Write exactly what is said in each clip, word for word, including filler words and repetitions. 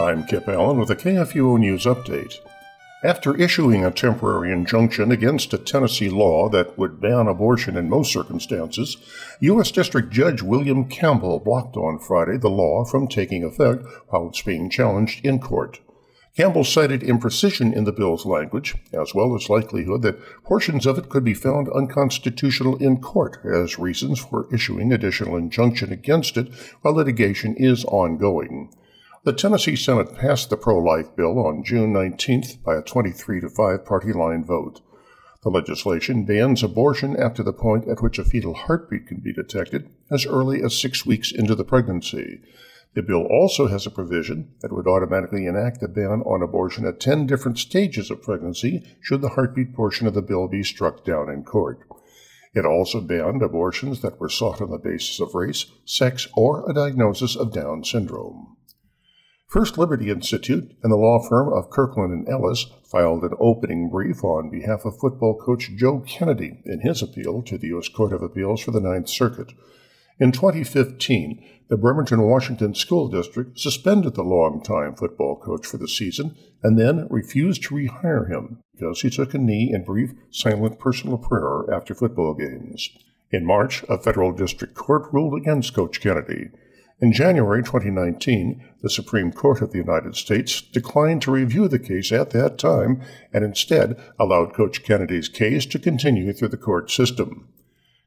I'm Kip Allen with a K F U O News Update. After issuing a temporary injunction against a Tennessee law that would ban abortion in most circumstances, U S District Judge William Campbell blocked on Friday the law from taking effect while it's being challenged in court. Campbell cited imprecision in the bill's language, as well as likelihood that portions of it could be found unconstitutional in court as reasons for issuing additional injunction against it while litigation is ongoing. The Tennessee Senate passed the pro-life bill on June nineteenth by a twenty-three to five party line vote. The legislation bans abortion after the point at which a fetal heartbeat can be detected as early as six weeks into the pregnancy. The bill also has a provision that would automatically enact a ban on abortion at ten different stages of pregnancy should the heartbeat portion of the bill be struck down in court. It also banned abortions that were sought on the basis of race, sex, or a diagnosis of Down syndrome. First Liberty Institute and the law firm of Kirkland and Ellis filed an opening brief on behalf of football coach Joe Kennedy in his appeal to the U S Court of Appeals for the Ninth Circuit. In twenty fifteen, the Bremerton, Washington School District suspended the longtime football coach for the season and then refused to rehire him because he took a knee in brief, silent personal prayer after football games. In March, a federal district court ruled against Coach Kennedy. In January twenty nineteen, the Supreme Court of the United States declined to review the case at that time and instead allowed Coach Kennedy's case to continue through the court system.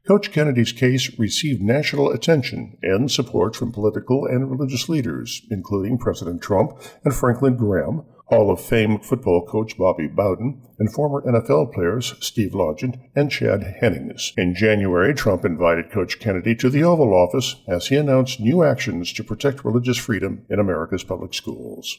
Coach Kennedy's case received national attention and support from political and religious leaders, including President Trump and Franklin Graham, Hall of Fame football coach Bobby Bowden, and former N F L players Steve Largent and Chad Hennings. In January, Trump invited Coach Kennedy to the Oval Office as he announced new actions to protect religious freedom in America's public schools.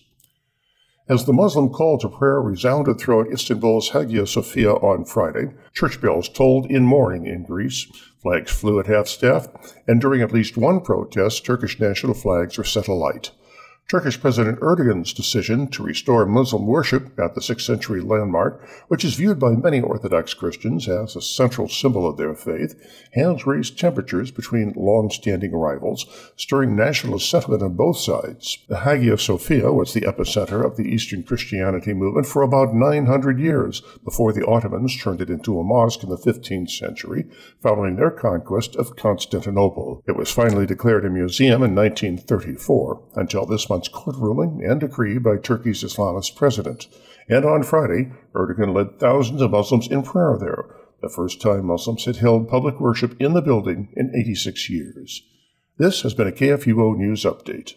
As the Muslim call to prayer resounded throughout Istanbul's Hagia Sophia on Friday, church bells tolled in mourning in Greece, flags flew at half-staff, and during at least one protest, Turkish national flags were set alight. Turkish President Erdogan's decision to restore Muslim worship at the sixth century landmark, which is viewed by many Orthodox Christians as a central symbol of their faith, has raised temperatures between long-standing rivals, stirring nationalist sentiment on both sides. The Hagia Sophia was the epicenter of the Eastern Christianity movement for about nine hundred years, before the Ottomans turned it into a mosque in the fifteenth century, following their conquest of Constantinople. It was finally declared a museum in nineteen thirty-four, until this month court ruling and decree by Turkey's Islamist president. And on Friday, Erdogan led thousands of Muslims in prayer there, the first time Muslims had held public worship in the building in eighty-six years. This has been a K F U O News Update.